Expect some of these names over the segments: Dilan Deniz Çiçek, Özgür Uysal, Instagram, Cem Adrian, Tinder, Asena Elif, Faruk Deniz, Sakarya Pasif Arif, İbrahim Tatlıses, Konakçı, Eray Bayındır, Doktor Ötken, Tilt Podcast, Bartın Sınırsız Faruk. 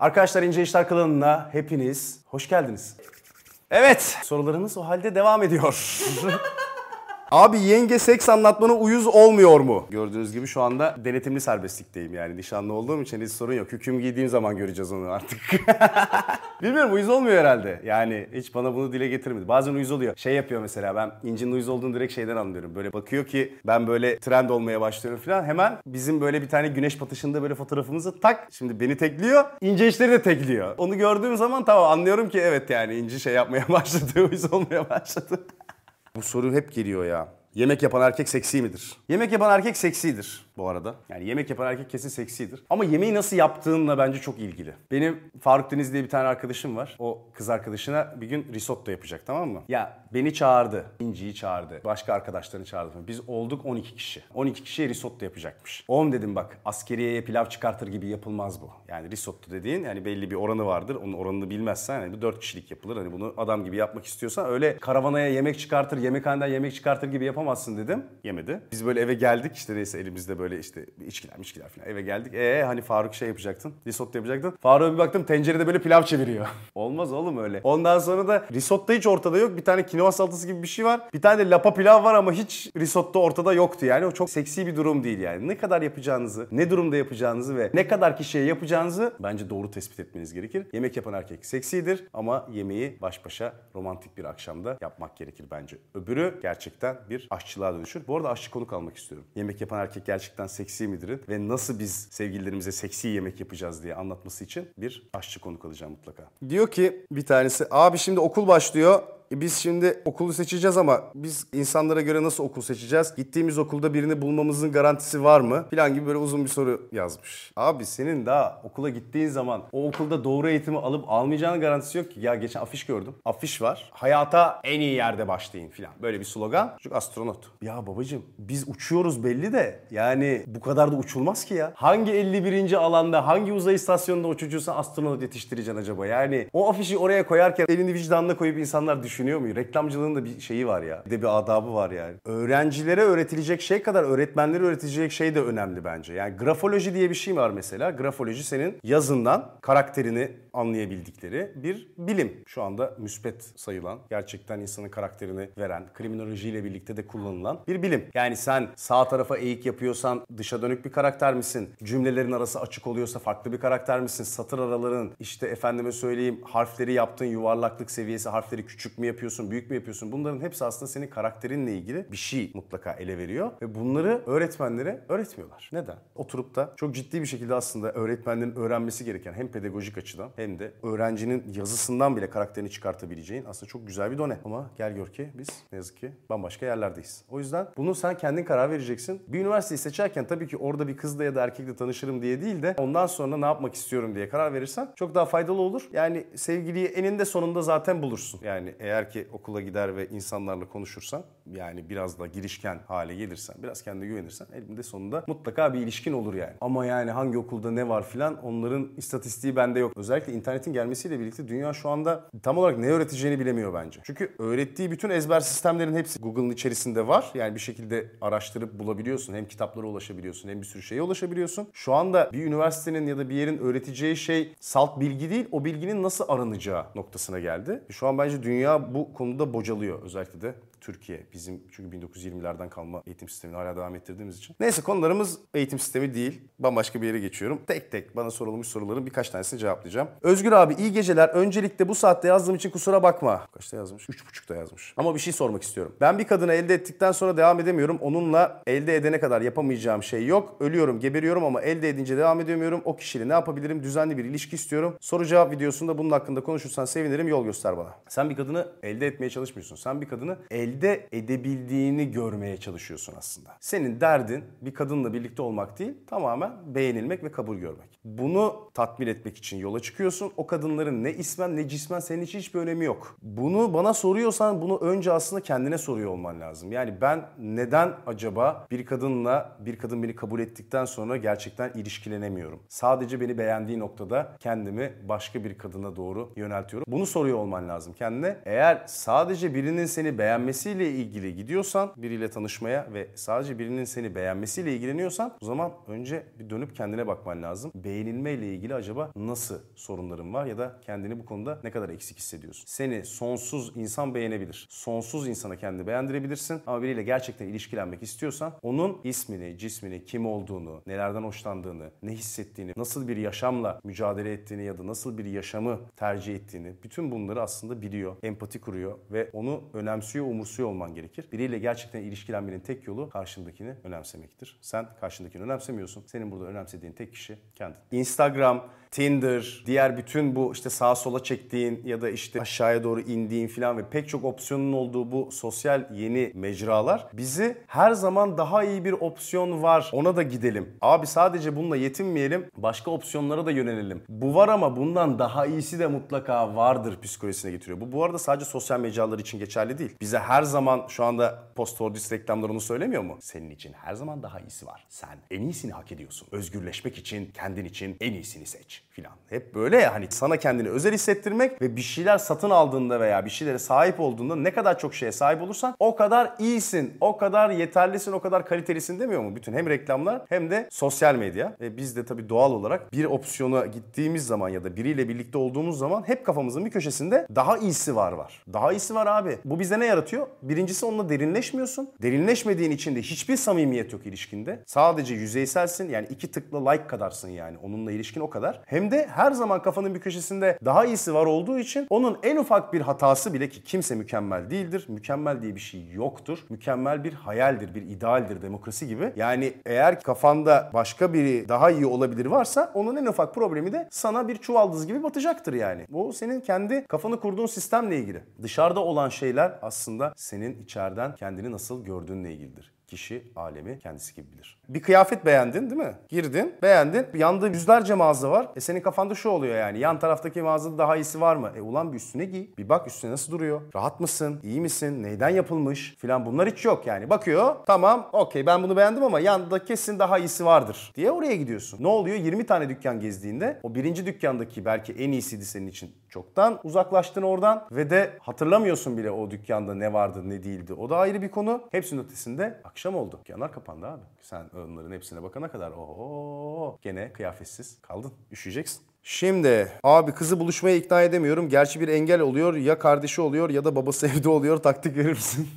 Arkadaşlar İnce İşler kanalına hepiniz hoş geldiniz. Evet, sorularınız o halde devam ediyor. Abi yenge seks anlatmana uyuz olmuyor mu? Gördüğünüz gibi şu anda denetimli serbestlikteyim yani. Nişanlı olduğum için hiç sorun yok. Hüküm giydiğim zaman göreceğiz onu artık. Bilmiyorum, uyuz olmuyor herhalde. Yani hiç bana bunu dile getirmedi. Bazen uyuz oluyor. Şey yapıyor mesela, ben İnci'nin uyuz olduğunu direkt şeyden anlıyorum. Böyle bakıyor ki ben böyle trend olmaya başlıyorum falan. Hemen bizim böyle bir tane güneş batışında böyle fotoğrafımızı tak. Şimdi beni tekliyor. İnce işleri de tekliyor. Onu gördüğüm zaman tamam anlıyorum ki evet yani İnci şey yapmaya başladı. Uyuz olmaya başladı. Bu soru hep geliyor ya. Yemek yapan erkek seksi midir? Yemek yapan erkek seksidir bu arada. Yani yemek yapan erkek kesin seksidir. Ama yemeği nasıl yaptığınla bence çok ilgili. Benim Faruk Deniz diye bir tane arkadaşım var. O kız arkadaşına bir gün risotto yapacak, tamam mı? Ya beni çağırdı. İnci'yi çağırdı. Başka arkadaşlarını çağırdı. Biz olduk 12 kişi. 12 kişiye risotto yapacakmış. Oğlum dedim bak, askeriyeye pilav çıkartır gibi yapılmaz bu. Yani risotto dediğin yani belli bir oranı vardır. Onun oranını bilmezsen hani bu 4 kişilik yapılır. Hani bunu adam gibi yapmak istiyorsan öyle karavanaya yemek çıkartır, yemekhaneden yemek çıkartır gibi yapamazsın dedim. Yemedi. Biz böyle eve geldik işte, neyse elimizde böyle işte içkiler falan, eve geldik. Hani Faruk şey yapacaktın, risotto yapacaktın. Faruk'a bir baktım tencerede böyle pilav çeviriyor. Olmaz oğlum öyle. Ondan sonra da risotto hiç ortada yok. Bir tane kinoa salatası gibi bir şey var. Bir tane de lapa pilav var ama hiç risotto ortada yoktu yani. O çok seksi bir durum değil yani. Ne kadar yapacağınızı, ne durumda yapacağınızı ve ne kadar kişiye yapacağınızı bence doğru tespit etmeniz gerekir. Yemek yapan erkek seksidir ama yemeği baş başa romantik bir akşamda yapmak gerekir bence. Öbürü gerçekten bir aşçılığa dönüşür. Bu arada aşçı konuk almak istiyorum. Yemek yapan erkek gerçekten seksi midir? Ve nasıl biz sevgililerimize seksi yemek yapacağız diye anlatması için bir aşçı konuk alacağım mutlaka. Diyor ki bir tanesi, abi şimdi okul başlıyor. Biz şimdi okulu seçeceğiz ama biz insanlara göre nasıl okul seçeceğiz? Gittiğimiz okulda birini bulmamızın garantisi var mı? Falan gibi böyle uzun bir soru yazmış. Abi senin daha okula gittiğin zaman o okulda doğru eğitimi alıp almayacağının garantisi yok ki. Ya geçen afiş gördüm. Afiş var. Hayata en iyi yerde başlayın falan. Böyle bir slogan. Çocuk astronot. Ya babacığım biz uçuyoruz belli de yani bu kadar da uçulmaz ki ya. Hangi 51. alanda, hangi uzay istasyonunda o çocuğu sen astronot yetiştireceksin acaba? Yani o afişi oraya koyarken elini vicdanına koyup insanlar düşünüyor muyum? Reklamcılığın da bir şeyi var ya. Bir de bir adabı var yani. Öğrencilere öğretilecek şey kadar öğretmenlere öğretilecek şey de önemli bence. Yani grafoloji diye bir şey var mesela. Grafoloji senin yazından karakterini anlayabildikleri bir bilim. Şu anda müspet sayılan, gerçekten insanın karakterini veren, kriminolojiyle birlikte de kullanılan bir bilim. Yani sen sağ tarafa eğik yapıyorsan dışa dönük bir karakter misin? Cümlelerin arası açık oluyorsa farklı bir karakter misin? Satır araların, işte efendime söyleyeyim, harfleri yaptığın yuvarlaklık seviyesi, harfleri küçük mü yapıyorsun, büyük mü yapıyorsun? Bunların hepsi aslında senin karakterinle ilgili bir şey mutlaka ele veriyor ve bunları öğretmenlere öğretmiyorlar. Neden? Oturup da çok ciddi bir şekilde aslında öğretmenlerin öğrenmesi gereken hem pedagojik açıdan hem de öğrencinin yazısından bile karakterini çıkartabileceğin aslında çok güzel bir done. Ama gel gör ki biz ne yazık ki bambaşka yerlerdeyiz. O yüzden bunu sen kendin karar vereceksin. Bir üniversiteyi seçerken tabii ki orada bir kızla ya da erkekle tanışırım diye değil de ondan sonra ne yapmak istiyorum diye karar verirsen çok daha faydalı olur. Yani sevgiliyi eninde sonunda zaten bulursun. Yani eğer ki okula gider ve insanlarla konuşursan, yani biraz da girişken hale gelirsen, biraz kendine güvenirsen elinde sonunda mutlaka bir ilişkin olur yani. Ama yani hangi okulda ne var filan, onların istatistiği bende yok. Özellikle internetin gelmesiyle birlikte dünya şu anda tam olarak ne öğreteceğini bilemiyor bence. Çünkü öğrettiği bütün ezber sistemlerin hepsi Google'ın içerisinde var. Yani bir şekilde araştırıp bulabiliyorsun. Hem kitaplara ulaşabiliyorsun hem bir sürü şeye ulaşabiliyorsun. Şu anda bir üniversitenin ya da bir yerin öğreteceği şey salt bilgi değil, o bilginin nasıl aranacağı noktasına geldi. Şu an bence dünya bu konuda bocalıyor, özellikle de Türkiye. Bizim çünkü 1920'lerden kalma eğitim sistemini hala devam ettirdiğimiz için. Neyse, konularımız eğitim sistemi değil. Bambaşka bir yere geçiyorum. Tek tek bana sorulmuş soruların birkaç tanesini cevaplayacağım. Özgür abi iyi geceler. Öncelikle bu saatte yazdığım için kusura bakma. Kaçta yazmış? 3.30'da yazmış. Ama bir şey sormak istiyorum. Ben bir kadını elde ettikten sonra devam edemiyorum. Onunla elde edene kadar yapamayacağım şey yok. Ölüyorum, geberiyorum ama elde edince devam edemiyorum. O kişiyle ne yapabilirim? Düzenli bir ilişki istiyorum. Soru cevap videosunda bunun hakkında konuşursan sevinirim. Yol göster bana. Sen bir kadını elde etmeye çalışmıyorsun. Sen bir kadını elde edebildiğini görmeye çalışıyorsun aslında. Senin derdin bir kadınla birlikte olmak değil, tamamen beğenilmek ve kabul görmek. Bunu tatmin etmek için yola çıkıyorsun. O kadınların ne ismen ne cismen senin için hiçbir önemi yok. Bunu bana soruyorsan bunu önce aslında kendine soruyor olman lazım. Yani ben neden acaba bir kadın beni kabul ettikten sonra gerçekten ilişkilenemiyorum? Sadece beni beğendiği noktada kendimi başka bir kadına doğru yöneltiyorum. Bunu soruyor olman lazım kendine. Eğer eğer sadece birinin seni beğenmesiyle ilgili gidiyorsan, biriyle tanışmaya ve sadece birinin seni beğenmesiyle ilgileniyorsan, o zaman önce bir dönüp kendine bakman lazım. Beğenilmeyle ilgili acaba nasıl sorunların var ya da kendini bu konuda ne kadar eksik hissediyorsun? Seni sonsuz insan beğenebilir. Sonsuz insana kendini beğendirebilirsin ama biriyle gerçekten ilişkilenmek istiyorsan onun ismini, cismini, kim olduğunu, nelerden hoşlandığını, ne hissettiğini, nasıl bir yaşamla mücadele ettiğini ya da nasıl bir yaşamı tercih ettiğini, bütün bunları aslında biliyor, empati kuruyor ve onu önemsiyor, umursuyor olman gerekir. Biriyle gerçekten ilişkilenmenin tek yolu karşındakini önemsemektir. Sen karşındakini önemsemiyorsun. Senin burada önemsediğin tek kişi kendin. Instagram, Tinder, diğer bütün bu işte sağa sola çektiğin ya da işte aşağıya doğru indiğin falan ve pek çok opsiyonun olduğu bu sosyal yeni mecralar bizi her zaman daha iyi bir opsiyon var, ona da gidelim. Abi sadece bununla yetinmeyelim, başka opsiyonlara da yönelelim. Bu var ama bundan daha iyisi de mutlaka vardır psikolojisine getiriyor. Bu arada sadece sosyal mecralar için geçerli değil. Bize her zaman şu anda post-hordis reklamları onu söylemiyor mu? Senin için her zaman daha iyisi var. Sen en iyisini hak ediyorsun. Özgürleşmek için, kendin için en iyisini seç filan. Hep böyle ya, hani sana kendini özel hissettirmek ve bir şeyler satın aldığında veya bir şeylere sahip olduğunda ne kadar çok şeye sahip olursan o kadar iyisin, o kadar yeterlisin, o kadar kalitelisin demiyor mu? Bütün hem reklamlar hem de sosyal medya. Biz de tabii doğal olarak bir opsiyona gittiğimiz zaman ya da biriyle birlikte olduğumuz zaman hep kafamızın bir köşesinde daha iyisi var. Daha iyisi var abi. Bu bize ne yaratıyor? Birincisi onunla derinleşmiyorsun. Derinleşmediğin için de hiçbir samimiyet yok ilişkinde. Sadece yüzeyselsin. Yani iki tıkla like kadarsın yani. Onunla ilişkin o kadar. Hem de her zaman kafanın bir köşesinde daha iyisi var olduğu için onun en ufak bir hatası bile, ki kimse mükemmel değildir. Mükemmel diye bir şey yoktur. Mükemmel bir hayaldir, bir idealdir, demokrasi gibi. Yani eğer kafanda başka biri daha iyi olabilir varsa onun en ufak problemi de sana bir çuvaldız gibi batacaktır yani. Bu senin kendi kafanı kurduğun sistemle ilgili. Dışarıda olan şeyler aslında senin içeriden kendini nasıl gördüğünle ilgilidir. Kişi alemi kendisi gibi bilir. Bir kıyafet beğendin değil mi? Girdin, beğendin. Yanda yüzlerce mağaza var. Senin kafanda şu oluyor yani. Yan taraftaki mağazada daha iyisi var mı? Ulan bir üstüne giy. Bir bak üstüne nasıl duruyor? Rahat mısın? İyi misin? Neyden yapılmış? Filan bunlar hiç yok yani. Bakıyor. Tamam. Okey ben bunu beğendim ama yanda kesin daha iyisi vardır diye oraya gidiyorsun. Ne oluyor? 20 tane dükkan gezdiğinde o birinci dükkandaki belki en iyisiydi senin için. Çoktan uzaklaştın oradan ve de hatırlamıyorsun bile o dükkanda ne vardı ne değildi. O da ayrı bir konu. Hepsinin ötesinde akşam oldu. Dükkanlar kapandı abi. Sen onların hepsine bakana kadar ooo gene kıyafetsiz kaldın. Üşüyeceksin. Şimdi abi kızı buluşmaya ikna edemiyorum. Gerçi bir engel oluyor. Ya kardeşi oluyor ya da babası evde oluyor. Taktik verir misin?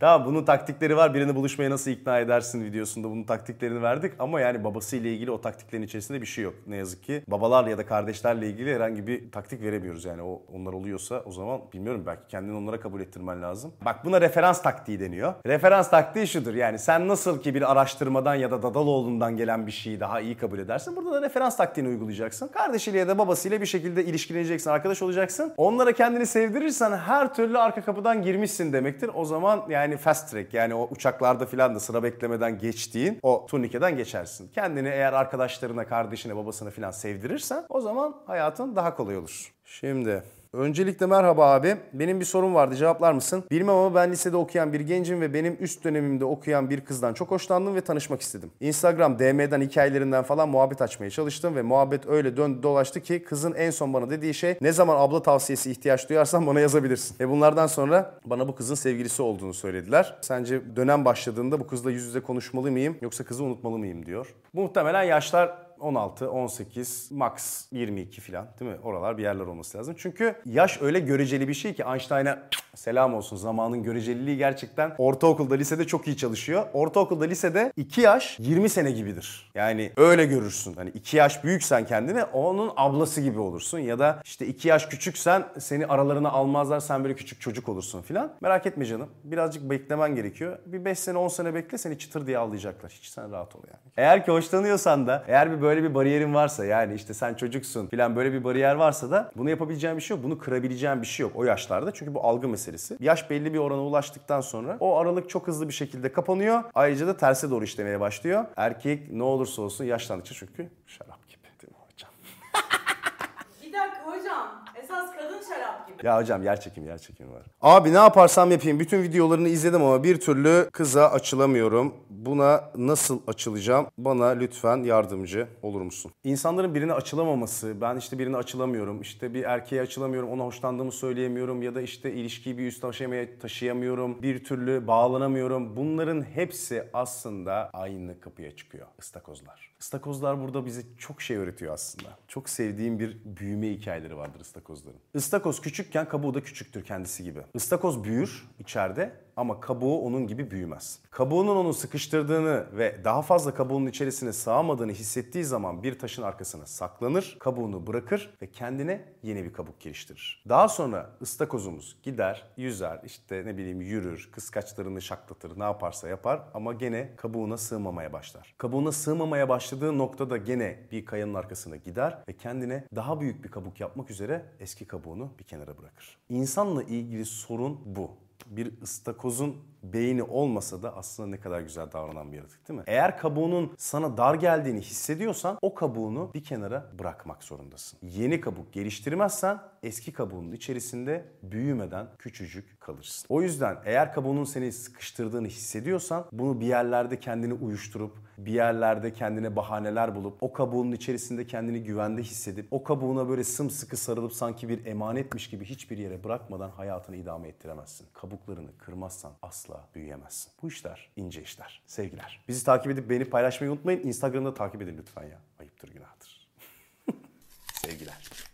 Tamam bunun taktikleri var. Birini buluşmaya nasıl ikna edersin videosunda bunun taktiklerini verdik. Ama yani babasıyla ilgili o taktiklerin içerisinde bir şey yok. Ne yazık ki babalarla ya da kardeşlerle ilgili herhangi bir taktik veremiyoruz. Yani onlar oluyorsa o zaman bilmiyorum, belki kendini onlara kabul ettirmen lazım. Bak buna referans taktiği deniyor. Referans taktiği şudur yani sen nasıl ki bir araştırmadan ya da Dadaloğlu'ndan gelen bir şeyi daha iyi kabul edersin. Burada da referans taktiğini uygulayacaksın. Kardeşiyle ya da babasıyla bir şekilde ilişkileneceksin, arkadaş olacaksın. Onlara kendini sevdirirsen her türlü arka kapıdan girmişsin demektir. O zaman yani fast track, yani o uçaklarda filan da sıra beklemeden geçtiğin o turnikeden geçersin. Kendini eğer arkadaşlarına, kardeşine, babasına filan sevdirirsen o zaman hayatın daha kolay olur. Şimdi öncelikle merhaba abi. Benim bir sorum vardı, cevaplar mısın? Bilmem ama ben lisede okuyan bir gencim ve benim üst dönemimde okuyan bir kızdan çok hoşlandım ve tanışmak istedim. Instagram DM'den hikayelerinden falan muhabbet açmaya çalıştım ve muhabbet öyle döndü dolaştı ki kızın en son bana dediği şey ne zaman abla tavsiyesi ihtiyaç duyarsan bana yazabilirsin. Ve bunlardan sonra bana bu kızın sevgilisi olduğunu söylediler. Sence dönem başladığında bu kızla yüz yüze konuşmalı mıyım yoksa kızı unutmalı mıyım diyor. Muhtemelen yaşlar 16, 18, max 22 falan değil mi? Oralar bir yerler olması lazım. Çünkü yaş öyle göreceli bir şey ki Einstein'a selam olsun, zamanın göreceliliği gerçekten ortaokulda, lisede çok iyi çalışıyor. Ortaokulda, lisede 2 yaş 20 sene gibidir. Yani öyle görürsün. Hani 2 yaş büyüksen kendine onun ablası gibi olursun ya da işte 2 yaş küçüksen seni aralarına almazlar, sen böyle küçük çocuk olursun falan. Merak etme canım. Birazcık beklemen gerekiyor. Bir 5 sene, 10 sene bekle, seni çıtır diye avlayacaklar. Hiç sen rahat ol yani. Eğer ki hoşlanıyorsan da, eğer bir böyle bir bariyerin varsa yani işte sen çocuksun falan böyle bir bariyer varsa da bunu yapabileceğin bir şey yok. Bunu kırabileceğin bir şey yok o yaşlarda. Çünkü bu algı meselesi. Yaş belli bir orana ulaştıktan sonra o aralık çok hızlı bir şekilde kapanıyor. Ayrıca da terse doğru işlemeye başlıyor. Erkek ne olursa olsun yaşlandıkça çünkü şarap gibi değil mi hocam? Bir dakika hocam. Esas kadın şarap. Ya hocam yer çekimi var. Abi ne yaparsam yapayım bütün videolarını izledim ama bir türlü kıza açılamıyorum. Buna nasıl açılacağım? Bana lütfen yardımcı olur musun? İnsanların birine açılamaması, ben işte birine açılamıyorum, işte bir erkeğe açılamıyorum, ona hoşlandığımı söyleyemiyorum ya da işte ilişkiyi bir üst aşamaya taşıyamıyorum, bir türlü bağlanamıyorum. Bunların hepsi aslında aynı kapıya çıkıyor. Istakozlar. Istakozlar burada bize çok şey öğretiyor aslında. Çok sevdiğim bir büyüme hikayeleri vardır istakozların. İstakoz küçükken kabuğu da küçüktür kendisi gibi. İstakoz büyür içeride ama kabuğu onun gibi büyümez. Kabuğunun onu sıkıştırdığını ve daha fazla kabuğunun içerisine sığamadığını hissettiği zaman bir taşın arkasına saklanır, kabuğunu bırakır ve kendine yeni bir kabuk geliştirir. Daha sonra ıstakozumuz gider, yüzer, işte ne bileyim yürür, kıskaçlarını şaklatır, ne yaparsa yapar ama gene kabuğuna sığmamaya başlar. Kabuğuna sığmamaya başladığı noktada gene bir kayanın arkasına gider ve kendine daha büyük bir kabuk yapmak üzere eski kabuğunu bir kenara bırakır. İnsanla ilgili sorun bu. Bir ıstakozun beyni olmasa da aslında ne kadar güzel davranan bir yaratık değil mi? Eğer kabuğunun sana dar geldiğini hissediyorsan o kabuğunu bir kenara bırakmak zorundasın. Yeni kabuk geliştirmezsen eski kabuğunun içerisinde büyümeden küçücük kalırsın. O yüzden eğer kabuğunun seni sıkıştırdığını hissediyorsan bunu bir yerlerde kendini uyuşturup, bir yerlerde kendine bahaneler bulup, o kabuğunun içerisinde kendini güvende hissedip, o kabuğuna böyle sımsıkı sarılıp sanki bir emanetmiş gibi hiçbir yere bırakmadan hayatını idame ettiremezsin. Kabuklarını kırmazsan asla büyüyemezsin. Bu işler ince işler. Sevgiler. Bizi takip edip beğenip paylaşmayı unutmayın. Instagram'da takip edin lütfen ya. Ayıptır, günahtır. Sevgiler.